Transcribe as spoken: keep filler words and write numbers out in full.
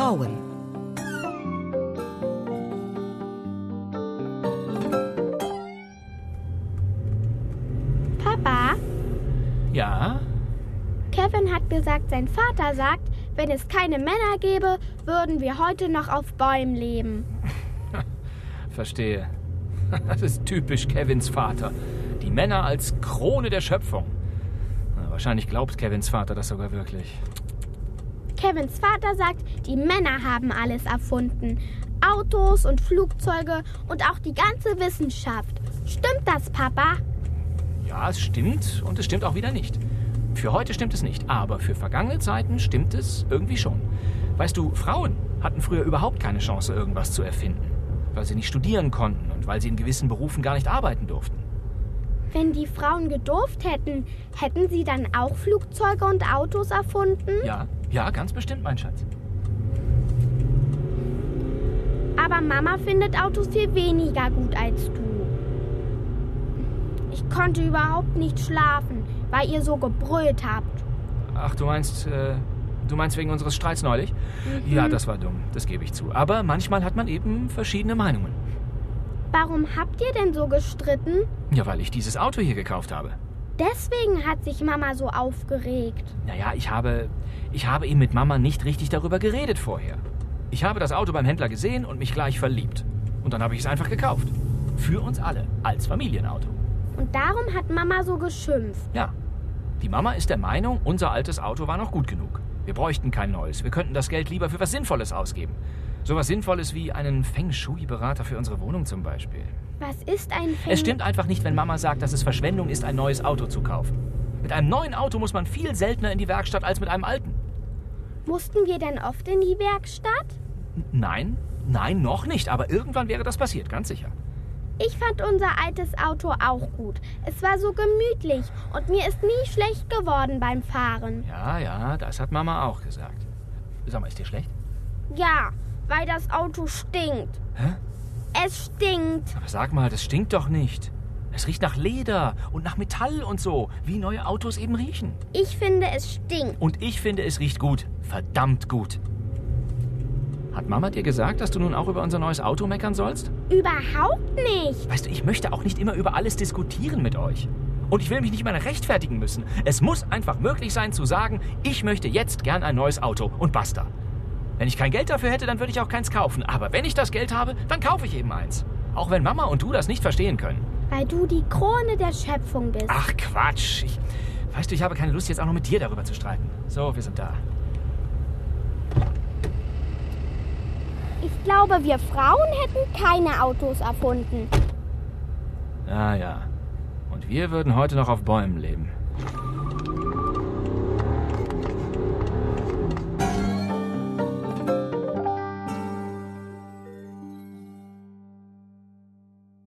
Frauen. Papa? Ja? Kevin hat gesagt, sein Vater sagt, wenn es keine Männer gäbe, würden wir heute noch auf Bäumen leben. Verstehe. Das ist typisch Kevins Vater. Die Männer als Krone der Schöpfung. Wahrscheinlich glaubt Kevins Vater das sogar wirklich. Kevins Vater sagt, die Männer haben alles erfunden. Autos und Flugzeuge und auch die ganze Wissenschaft. Stimmt das, Papa? Ja, es stimmt und es stimmt auch wieder nicht. Für heute stimmt es nicht, aber für vergangene Zeiten stimmt es irgendwie schon. Weißt du, Frauen hatten früher überhaupt keine Chance, irgendwas zu erfinden, weil sie nicht studieren konnten und weil sie in gewissen Berufen gar nicht arbeiten durften. Wenn die Frauen gedurft hätten, hätten sie dann auch Flugzeuge und Autos erfunden? Ja, ja, ganz bestimmt, mein Schatz. Aber Mama findet Autos viel weniger gut als du. Ich konnte überhaupt nicht schlafen, weil ihr so gebrüllt habt. Ach, du meinst, äh, du meinst wegen unseres Streits neulich? Mhm. Ja, das war dumm, das gebe ich zu. Aber manchmal hat man eben verschiedene Meinungen. Warum habt ihr denn so gestritten? Ja, weil ich dieses Auto hier gekauft habe. Deswegen hat sich Mama so aufgeregt. Naja, ich habe, ich habe eben mit Mama nicht richtig darüber geredet vorher. Ich habe das Auto beim Händler gesehen und mich gleich verliebt. Und dann habe ich es einfach gekauft. Für uns alle, als Familienauto. Und darum hat Mama so geschimpft. Ja, die Mama ist der Meinung, unser altes Auto war noch gut genug. Wir bräuchten kein neues. Wir könnten das Geld lieber für was Sinnvolles ausgeben. Sowas Sinnvolles wie einen Feng Shui-Berater für unsere Wohnung zum Beispiel. Was ist ein Feng... Es stimmt einfach nicht, wenn Mama sagt, dass es Verschwendung ist, ein neues Auto zu kaufen. Mit einem neuen Auto muss man viel seltener in die Werkstatt als mit einem alten. Mussten wir denn oft in die Werkstatt? Nein, nein, noch nicht. Aber irgendwann wäre das passiert, ganz sicher. Ich fand unser altes Auto auch gut. Es war so gemütlich und mir ist nie schlecht geworden beim Fahren. Ja, ja, das hat Mama auch gesagt. Sag mal, ist dir schlecht? Ja. Weil das Auto stinkt. Hä? Es stinkt. Aber sag mal, das stinkt doch nicht. Es riecht nach Leder und nach Metall und so, wie neue Autos eben riechen. Ich finde, es stinkt. Und ich finde, es riecht gut. Verdammt gut. Hat Mama dir gesagt, dass du nun auch über unser neues Auto meckern sollst? Überhaupt nicht. Weißt du, ich möchte auch nicht immer über alles diskutieren mit euch. Und ich will mich nicht immer rechtfertigen müssen. Es muss einfach möglich sein zu sagen, ich möchte jetzt gern ein neues Auto und basta. Wenn ich kein Geld dafür hätte, dann würde ich auch keins kaufen. Aber wenn ich das Geld habe, dann kaufe ich eben eins. Auch wenn Mama und du das nicht verstehen können. Weil du die Krone der Schöpfung bist. Ach Quatsch. Ich, weißt du, ich habe keine Lust, jetzt auch noch mit dir darüber zu streiten. So, wir sind da. Ich glaube, wir Frauen hätten keine Autos erfunden. Ah ja. Und wir würden heute noch auf Bäumen leben.